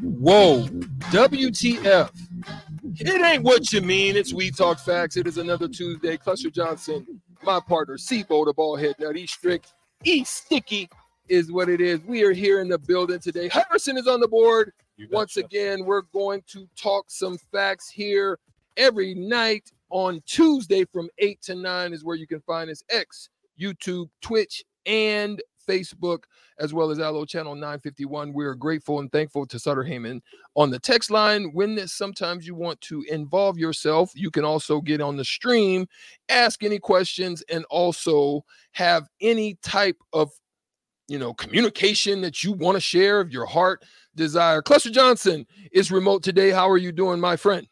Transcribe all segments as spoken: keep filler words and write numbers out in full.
Whoa, W T F. It ain't what you mean. It's We Talk Facts. It is another Tuesday. Cluster Johnson, my partner, Sebo, the ball head. Now, he's strict. He's sticky is what it is. We are here in the building today. Harrison is on the board. Once again, we're going to talk some facts here every night on Tuesday from eight to nine is where you can find us. X, YouTube, Twitch, and Facebook, as well as Allo Channel nine fifty-one. We're grateful and thankful to Sutter Heyman on the text line. When this, sometimes you want to involve yourself. You can also get on the stream, ask any questions, and also have any type of, you know, communication that you want to share of your heart desire. Cluster Johnson is remote today. How are you doing, my friend?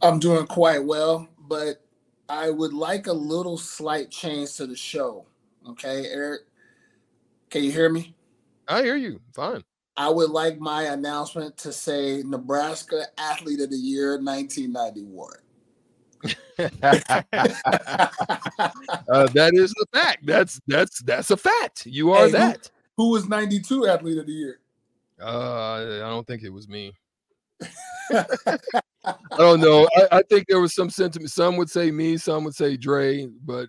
I'm doing quite well, but I would like a little slight change to the show. Okay, Eric, can you hear me? I hear you. Fine. I would like my announcement to say Nebraska Athlete of the Year nineteen ninety-one. uh, that is a fact. That's that's that's a fact. You are hey, that. Who, who was ninety-two Athlete of the Year? Uh, I don't think it was me. I don't know. I, I think there was some sentiment. Some would say me, some would say Dre, but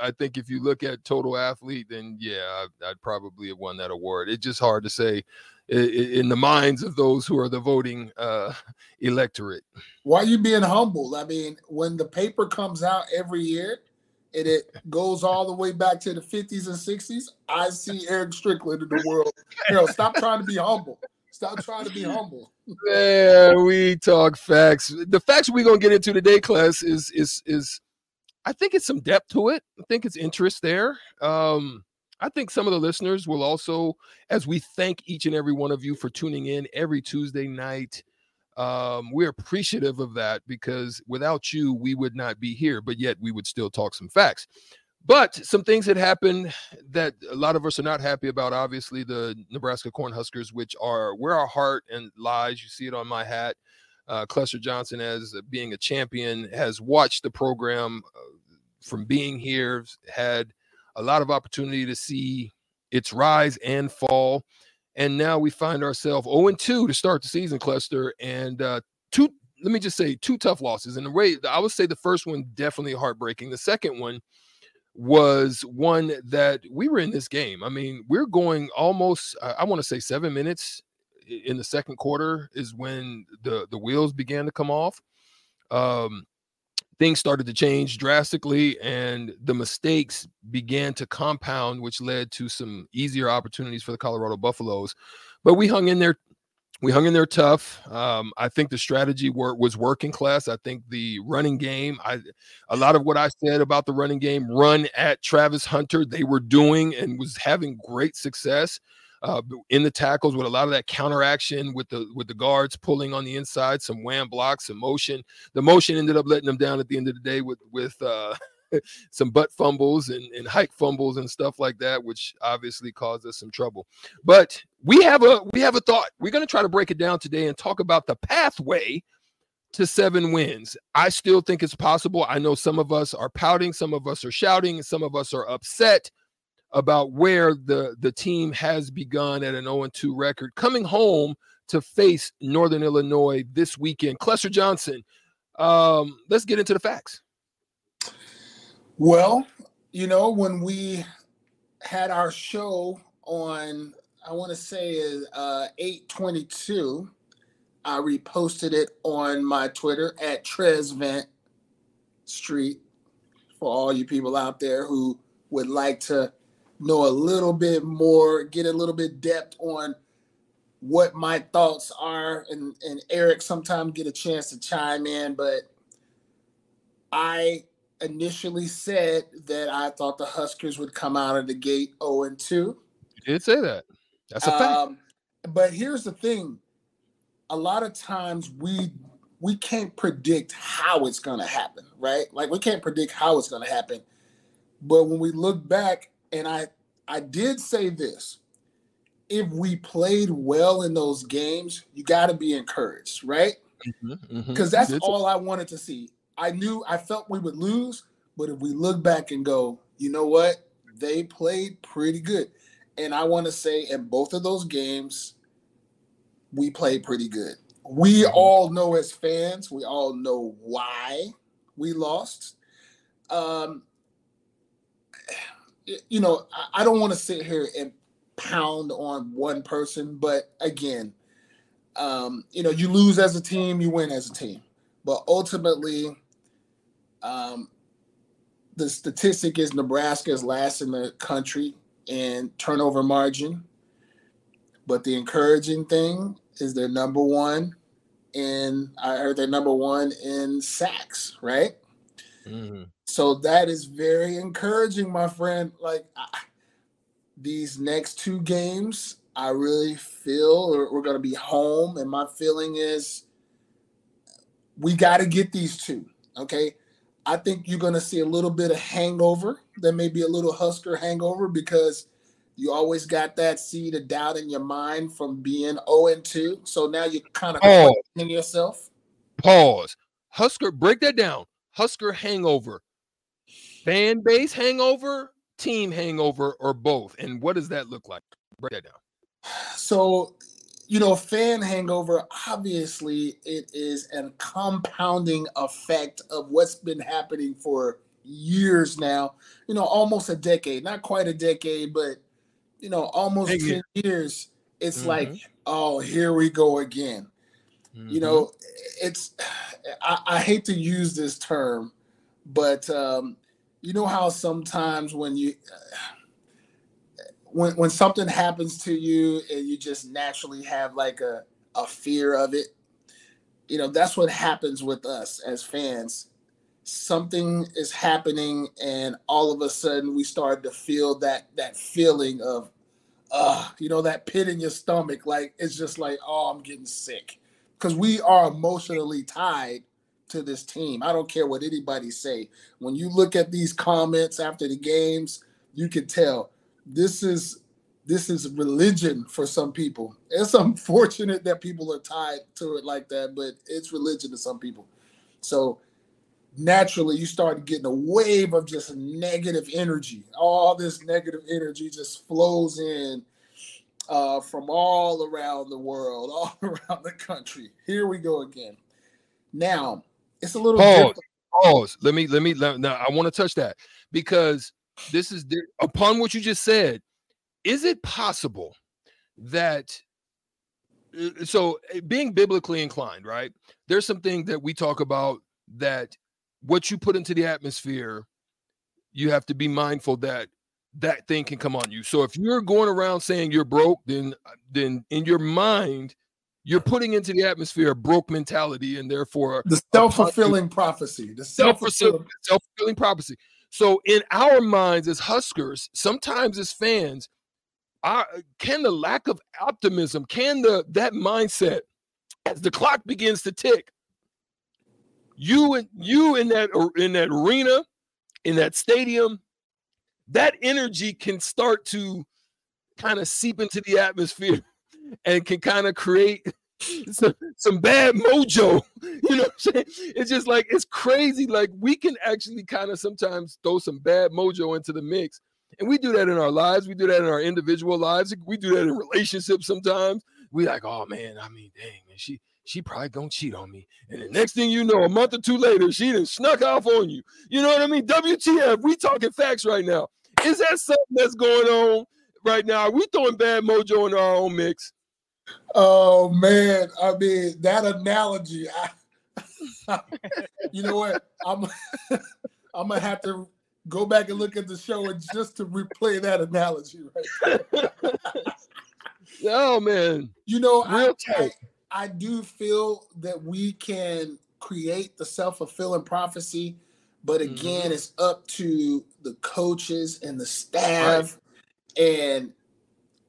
I think if you look at total athlete, then yeah, I, I'd probably have won that award. It's just hard to say in the minds of those who are the voting uh, electorate. Why are you being humble? I mean, when the paper comes out every year and it goes all the way back to the fifties and sixties, I see Eric Strickland in the world. Harold, stop trying to be humble. Stop trying to be humble. There we talk facts. The facts we're gonna get into today, class, is is is I think it's some depth to it. I think it's interest there. Um, I think some of the listeners will also, as we thank each and every one of you for tuning in every Tuesday night. Um, we're appreciative of that because without you, we would not be here, but yet we would still talk some facts. But some things that happened that a lot of us are not happy about, obviously, the Nebraska Cornhuskers, which are where our heart and lies. You see it on my hat. Uh, Cluster Johnson, as being a champion, has watched the program from being here, had a lot of opportunity to see its rise and fall. And now we find ourselves oh and two to start the season, Cluster, and uh, two, let me just say, two tough losses. And the way I would say the first one, definitely heartbreaking. The second one was one that we were in this game. I mean, we're going almost, I want to say seven minutes in the second quarter is when the, the wheels began to come off. Um, things started to change drastically and the mistakes began to compound, which led to some easier opportunities for the Colorado Buffaloes. But we hung in there. We hung in there tough. Um, I think the strategy were, was working, class. I think the running game, I, a lot of what I said about the running game, run at Travis Hunter, they were doing and was having great success uh, in the tackles with a lot of that counteraction with the with the guards pulling on the inside, some wham blocks, some motion. The motion ended up letting them down at the end of the day with with uh, some butt fumbles and, and hike fumbles and stuff like that, which obviously caused us some trouble. But We have a we have a thought. We're going to try to break it down today and talk about the pathway to seven wins. I still think it's possible. I know some of us are pouting, some of us are shouting, and some of us are upset about where the, the team has begun at an oh and two record. Coming home to face Northern Illinois this weekend. Cluster Johnson, um, let's get into the facts. Well, you know, when we had our show on – I want to say is uh, eight twenty-two. I reposted it on my Twitter at Tresvent Street for all you people out there who would like to know a little bit more, get a little bit depth on what my thoughts are. And, and Eric, sometimes get a chance to chime in, but I initially said that I thought the Huskers would come out of the gate oh and two. You did say that. That's a fact. Um, but here's the thing. A lot of times we we can't predict how it's going to happen, right? Like we can't predict how it's going to happen. But when we look back, and I, I did say this, if we played well in those games, you got to be encouraged, right? Because mm-hmm, mm-hmm. that's all I wanted to see. I knew, I felt we would lose, but if we look back and go, you know what? They played pretty good. And I want to say in both of those games, we played pretty good. We all know as fans, we all know why we lost. Um, you know, I don't want to sit here and pound on one person, but again, um, you know, you lose as a team, you win as a team. But ultimately, um, the statistic is Nebraska is last in the country in turnover margin. But the encouraging thing is they're number one in, I heard they're number one in sacks, right? Mm-hmm. So that is very encouraging, my friend. Like I, these next two games, I really feel we're, we're going to be home. And my feeling is we got to get these two, okay? I think you're going to see a little bit of hangover. There may be a little Husker hangover because you always got that seed of doubt in your mind from being oh and two. So now you're kind of questioning yourself. Pause. Husker, break that down. Husker hangover. Fan base hangover, team hangover, or both. And what does that look like? Break that down. So, you know, fan hangover, obviously it is a compounding effect of what's been happening for years now. You know, almost a decade. Not quite a decade, but you know, almost ten years, it's mm-hmm. like, oh, here we go again. Mm-hmm. You know, it's, I, I hate to use this term, but um, you know how sometimes when you, uh, when when something happens to you and you just naturally have like a, a fear of it, you know, that's what happens with us as fans. Something is happening, and all of a sudden we start to feel that that feeling of, uh, you know, that pit in your stomach. Like it's just like, oh, I'm getting sick, because we are emotionally tied to this team. I don't care what anybody say. When you look at these comments after the games, you can tell this is this is religion for some people. It's unfortunate that people are tied to it like that, but it's religion to some people. So naturally, you start getting a wave of just negative energy. All this negative energy just flows in uh, from all around the world, all around the country. Here we go again. Now, it's a little pause. Different. Pause. Let me, let me, let, now I want to touch that, because this is upon what you just said. Is it possible that? So, being biblically inclined, right? There's something that we talk about that. What you put into the atmosphere, you have to be mindful that that thing can come on you. So if you're going around saying you're broke, then then in your mind, you're putting into the atmosphere a broke mentality, and therefore the self-fulfilling prophecy, the self-fulfilling, self-fulfilling prophecy. So in our minds as Huskers, sometimes as fans, our, can the lack of optimism, can the that mindset, as the clock begins to tick, You and you in that in that arena, in that stadium, that energy can start to kind of seep into the atmosphere and can kind of create some, some bad mojo. You know what I'm saying? It's just like, it's crazy. Like, we can actually kind of sometimes throw some bad mojo into the mix. And we do that in our lives. We do that in our individual lives. We do that in relationships sometimes. We like, oh, man, I mean, dang, man, she – she probably gonna cheat on me. And the next thing you know, a month or two later, she done snuck off on you. You know what I mean? W T F, we talking facts right now. Is that something that's going on right now? Are we throwing bad mojo in our own mix? Oh, man. I mean, that analogy. I, you know what? I'm, I'm going to have to go back and look at the show and just to replay that analogy right there. Oh, man. You know, Real I... Tight. I do feel that we can create the self-fulfilling prophecy, but again, mm-hmm. it's up to the coaches and the staff right. and,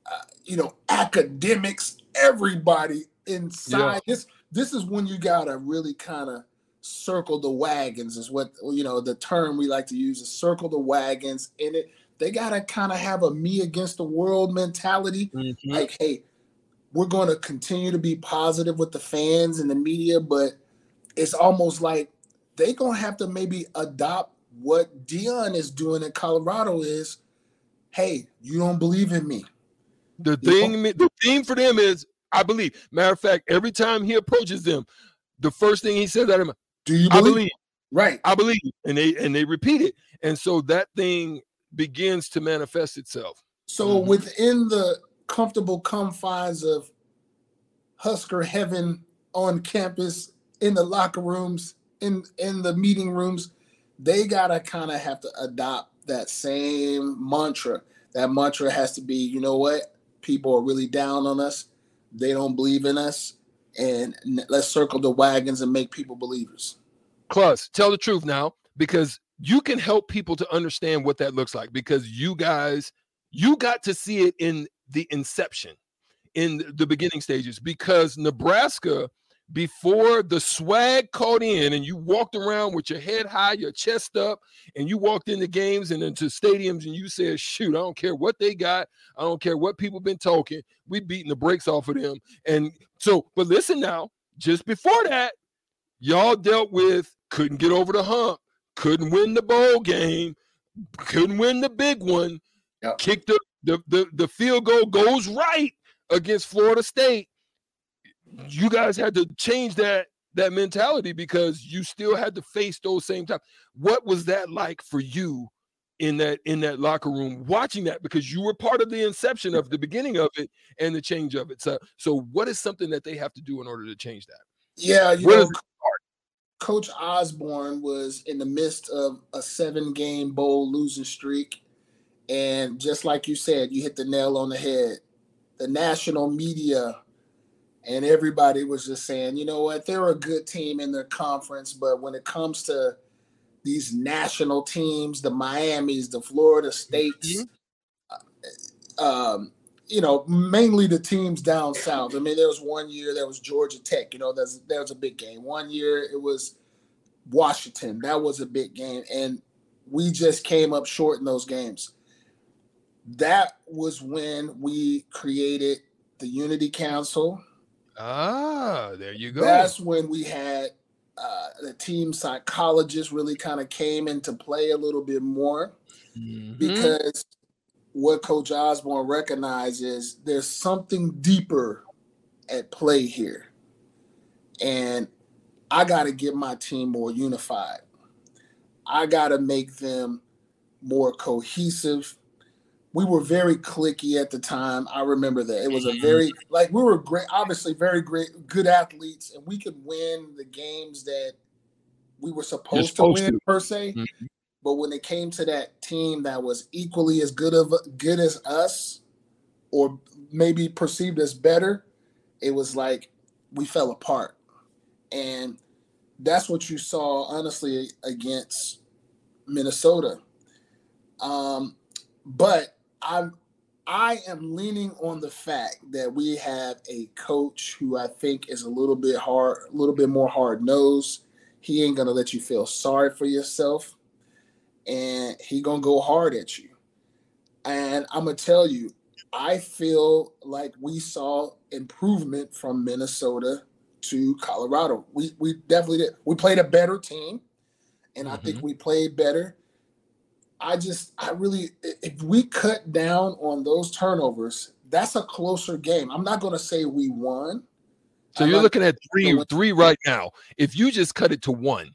uh, you know, academics, everybody inside. Yeah. This This is when you got to really kind of circle the wagons is what, you know, the term we like to use is circle the wagons. And it, they got to kind of have a me against the world mentality. Mm-hmm. Like, hey, we're going to continue to be positive with the fans and the media, but it's almost like they're going to have to maybe adopt what Dion is doing in Colorado is, hey, you don't believe in me. The thing, the theme for them is, I believe. Matter of fact, every time he approaches them, the first thing he says at him, do you believe? I believe. Right. I believe. And they and they repeat it. And so that thing begins to manifest itself. So mm-hmm. within the comfortable confines of Husker Heaven on campus, in the locker rooms, in, in the meeting rooms, they got to kind of have to adopt that same mantra. That mantra has to be, you know what? People are really down on us. They don't believe in us. And let's circle the wagons and make people believers. Plus, tell the truth now, because you can help people to understand what that looks like, because you guys, you got to see it in the inception, in the beginning stages, because Nebraska, before the swag caught in and you walked around with your head high, your chest up, and you walked into games and into stadiums and you said, shoot, I don't care what they got. I don't care what people been talking. We beating the brakes off of them. And so, but listen now, just before that, y'all dealt with couldn't get over the hump, couldn't win the bowl game, couldn't win the big one, yep. kicked the, the, the, the field goal goes right against Florida State. You guys had to change that that mentality because you still had to face those same times. What was that like for you in that in that locker room watching that? Because you were part of the inception of the beginning of it and the change of it. So, so what is something that they have to do in order to change that? Yeah, you know, Coach Osborne was in the midst of a seven-game bowl losing streak, and just like you said, you hit the nail on the head. The national media. And everybody was just saying, you know what, they're a good team in their conference, but when it comes to these national teams, the Miamis, the Florida States, mm-hmm. um, you know, mainly the teams down south. I mean, there was one year that was Georgia Tech. You know, there's, there was a big game. One year it was Washington. That was a big game. And we just came up short in those games. That was when we created the Unity Council. Ah, there you go. That's when we had uh, the team psychologist really kind of came into play a little bit more mm-hmm. because what Coach Osborne recognized is there's something deeper at play here. And I got to get my team more unified. I got to make them more cohesive. We were very cliquey at the time. I remember that. It was a very, like, we were great, obviously very great, good athletes, and we could win the games that we were supposed, supposed to win, to. per se. Mm-hmm. But when it came to that team that was equally as good of good as us, or maybe perceived as better, it was like we fell apart. And that's what you saw, honestly, against Minnesota. Um, but I I am leaning on the fact that we have a coach who I think is a little bit hard, a little bit more hard-nosed. He ain't going to let you feel sorry for yourself, and he going to go hard at you. And I'm going to tell you, I feel like we saw improvement from Minnesota to Colorado. We we definitely did. We played a better team, and mm-hmm. I think we played better. I just, I really, if we cut down on those turnovers, that's a closer game. I'm not going to say we won. So I'm you're looking at three, three right now. If you just cut it to one,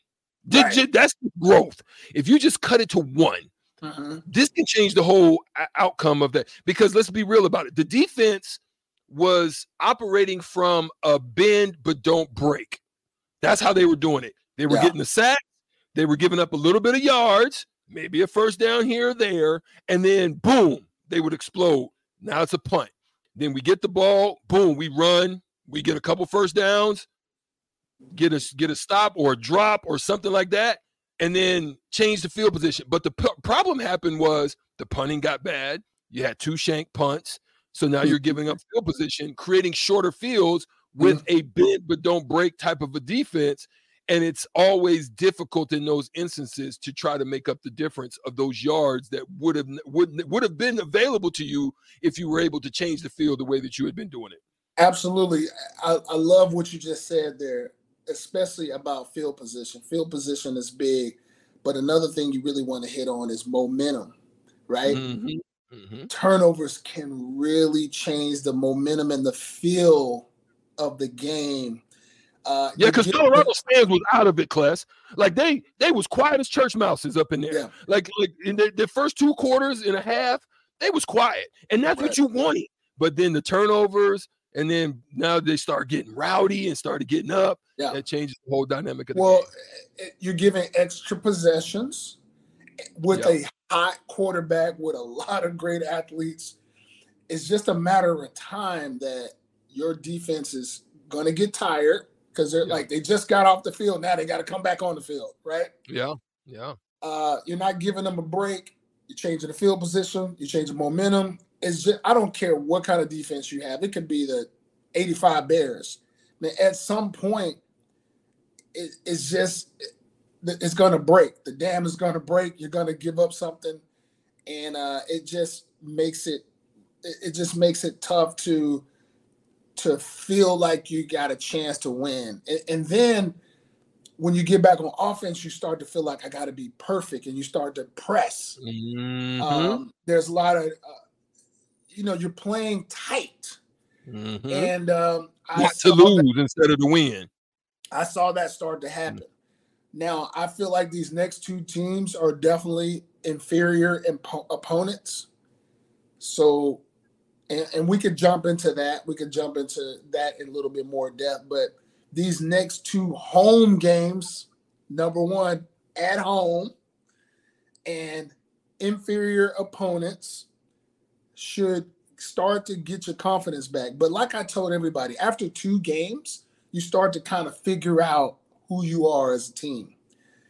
right. did, that's growth. If you just cut it to one, uh-huh. this can change the whole outcome of that. Because let's be real about it. The defense was operating from a bend but don't break. That's how they were doing it. They were yeah. getting the sack. They were giving up a little bit of yards. Maybe a first down here or there, and then boom, they would explode. Now it's a punt. Then we get the ball, boom, we run, we get a couple first downs, get a, get a stop or a drop or something like that, and then change the field position. But the p- problem happened was the punting got bad. You had two shank punts, so now you're giving up field position, creating shorter fields with a bend but don't break type of a defense. And it's always difficult in those instances to try to make up the difference of those yards that would have would, would have been available to you if you were able to change the field the way that you had been doing it. Absolutely. I, I love what you just said there, especially about field position. Field position is big, but another thing you really want to hit on is momentum, right? Mm-hmm. Mm-hmm. Turnovers can really change the momentum and the feel of the game. Uh, yeah, because Colorado fans was out of it, class. Like they they was quiet as church mouses up in there. Yeah. Like, like in the, the first two quarters and a half, they was quiet, and that's right. what you wanted. But then the turnovers, and then now they start getting rowdy and started getting up. Yeah. That changes the whole dynamic of the well, game. Well, you're giving extra possessions with yeah. a hot quarterback with a lot of great athletes. It's just a matter of time that your defense is going to get tired because they're yeah. like they just got off the field. Now they got to come back on the field, right? Yeah, yeah. Uh, you're not giving them a break. You're changing the field position. You're changing momentum. It's just, I don't care what kind of defense you have. It could be the eighty-five Bears. I mean, at some point, it, it's just it, it's going to break. The dam is going to break. You're going to give up something, and uh, it just makes it. It just makes it tough to to feel like you got a chance to win. And, and then when you get back on offense, you start to feel like I got to be perfect, and you start to press. Mm-hmm. Um, there's a lot of, uh, you know, you're playing tight. Mm-hmm. And um, I Not to lose that, instead of to win. I saw that start to happen. Mm-hmm. Now, I feel like these next two teams are definitely inferior impo- opponents. So, and, and we could jump into that. We could jump into that in a little bit more depth. But these next two home games, number one, at home, and inferior opponents should start to get your confidence back. But like I told everybody, after two games, you start to kind of figure out who you are as a team.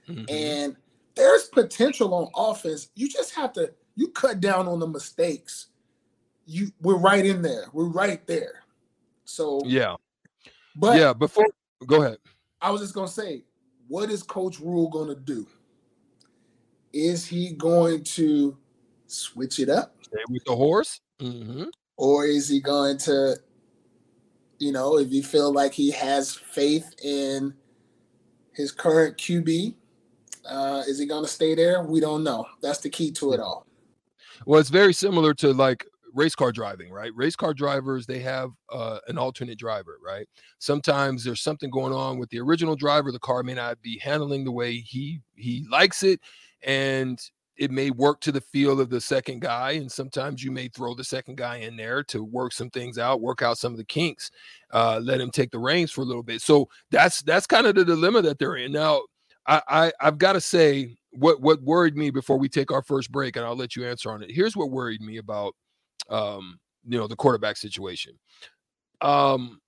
Mm-hmm. And there's potential on offense. You just have to – you cut down on the mistakes. You we're right in there. We're right there. So yeah, but yeah. Before go ahead, I was just gonna say, what is Coach Rule gonna do? Is he going to switch it up? Stay with the horse, mm-hmm. or is he going to, you know, if you feel like he has faith in his current Q B, uh, is he gonna stay there? We don't know. That's the key to it all. Well, it's very similar to like race car driving, right? Race car drivers, they have uh, an alternate driver, right? Sometimes there's something going on with the original driver. The car may not be handling the way he he likes it, and it may work to the feel of the second guy. And sometimes you may throw the second guy in there to work some things out, work out some of the kinks, uh, let him take the reins for a little bit. So that's that's kind of the dilemma that they're in now. I, I I've got to say. What what worried me before we take our first break, and I'll let you answer on it. Here's what worried me about, um, you know, the quarterback situation, um,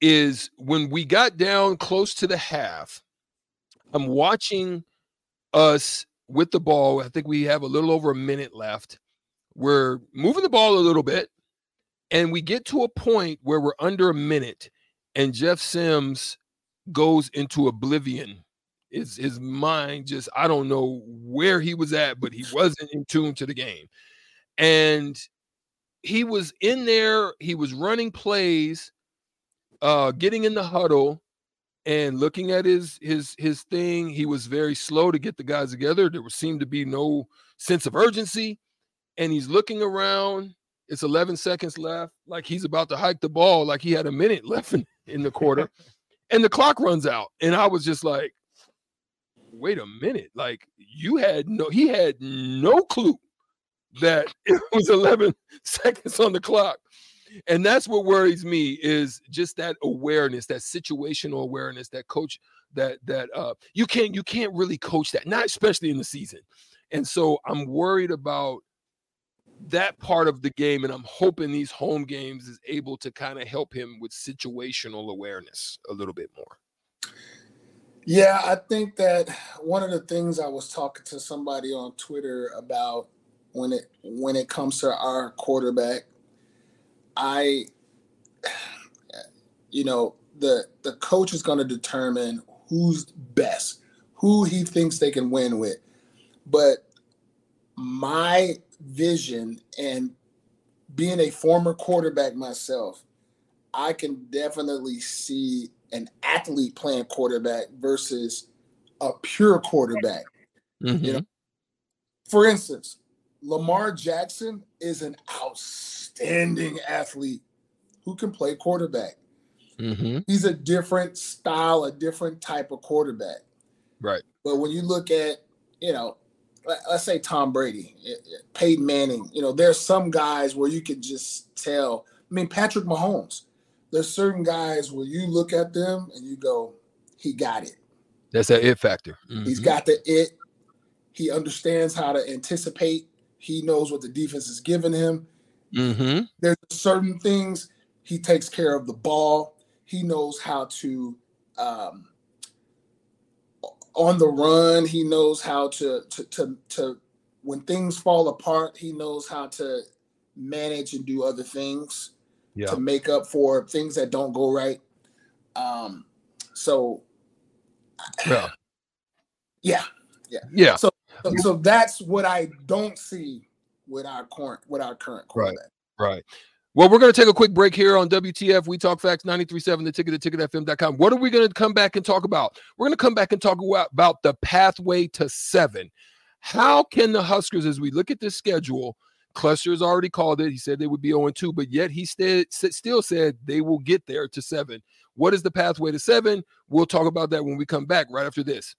is when we got down close to the half, I'm watching us with the ball. I think we have a little over a minute left. We're moving the ball a little bit, and we get to a point where we're under a minute, and Jeff Sims goes into oblivion. His, his mind just, I don't know where he was at, but he wasn't in tune to the game. And he was in there. He was running plays, uh, getting in the huddle and looking at his, his, his thing. He was very slow to get the guys together. There seemed to be no sense of urgency. And he's looking around. It's eleven seconds left. Like he's about to hike the ball. Like he had a minute left in, in the quarter and the clock runs out. And I was just like, wait a minute, like you had no, he had no clue that it was eleven seconds on the clock. And that's what worries me is just that awareness, that situational awareness, that coach, that, that uh, you can't, you can't really coach that, not especially in the season. And so I'm worried about that part of the game. And I'm hoping these home games is able to kind of help him with situational awareness a little bit more. Yeah, I think that one of the things I was talking to somebody on Twitter about when it when it comes to our quarterback, I, you know, the the coach is going to determine who's best, who he thinks they can win with. But my vision and being a former quarterback myself, I can definitely see an athlete playing quarterback versus a pure quarterback. Mm-hmm. You know, for instance, Lamar Jackson is an outstanding athlete who can play quarterback. Mm-hmm. He's a different style, a different type of quarterback. Right. But when you look at, you know, let's say Tom Brady, Peyton Manning, you know, there's some guys where you can just tell. I mean, Patrick Mahomes, there's certain guys where you look at them and you go, he got it. That's that it factor. Mm-hmm. He's got the it. He understands how to anticipate. He knows what the defense is giving him. Mm-hmm. There's certain things. He takes care of the ball. He knows how to um, on the run. He knows how to, to, to, to, when things fall apart, he knows how to manage and do other things yeah. to make up for things that don't go right. Um, so yeah. yeah, yeah, yeah. So, so, so that's what I don't see with our current, with our current quarterback. Right. Right. Well, we're going to take a quick break here on W T F. We Talk Facts, ninety-three point seven, the ticket, the ticket F M dot com. What are we going to come back and talk about? We're going to come back and talk about the pathway to seven. How can the Huskers, as we look at this schedule, Cluster's already called it. He said they would be oh and two, but yet he st- still said they will get there to seven. What is the pathway to seven? We'll talk about that when we come back right after this.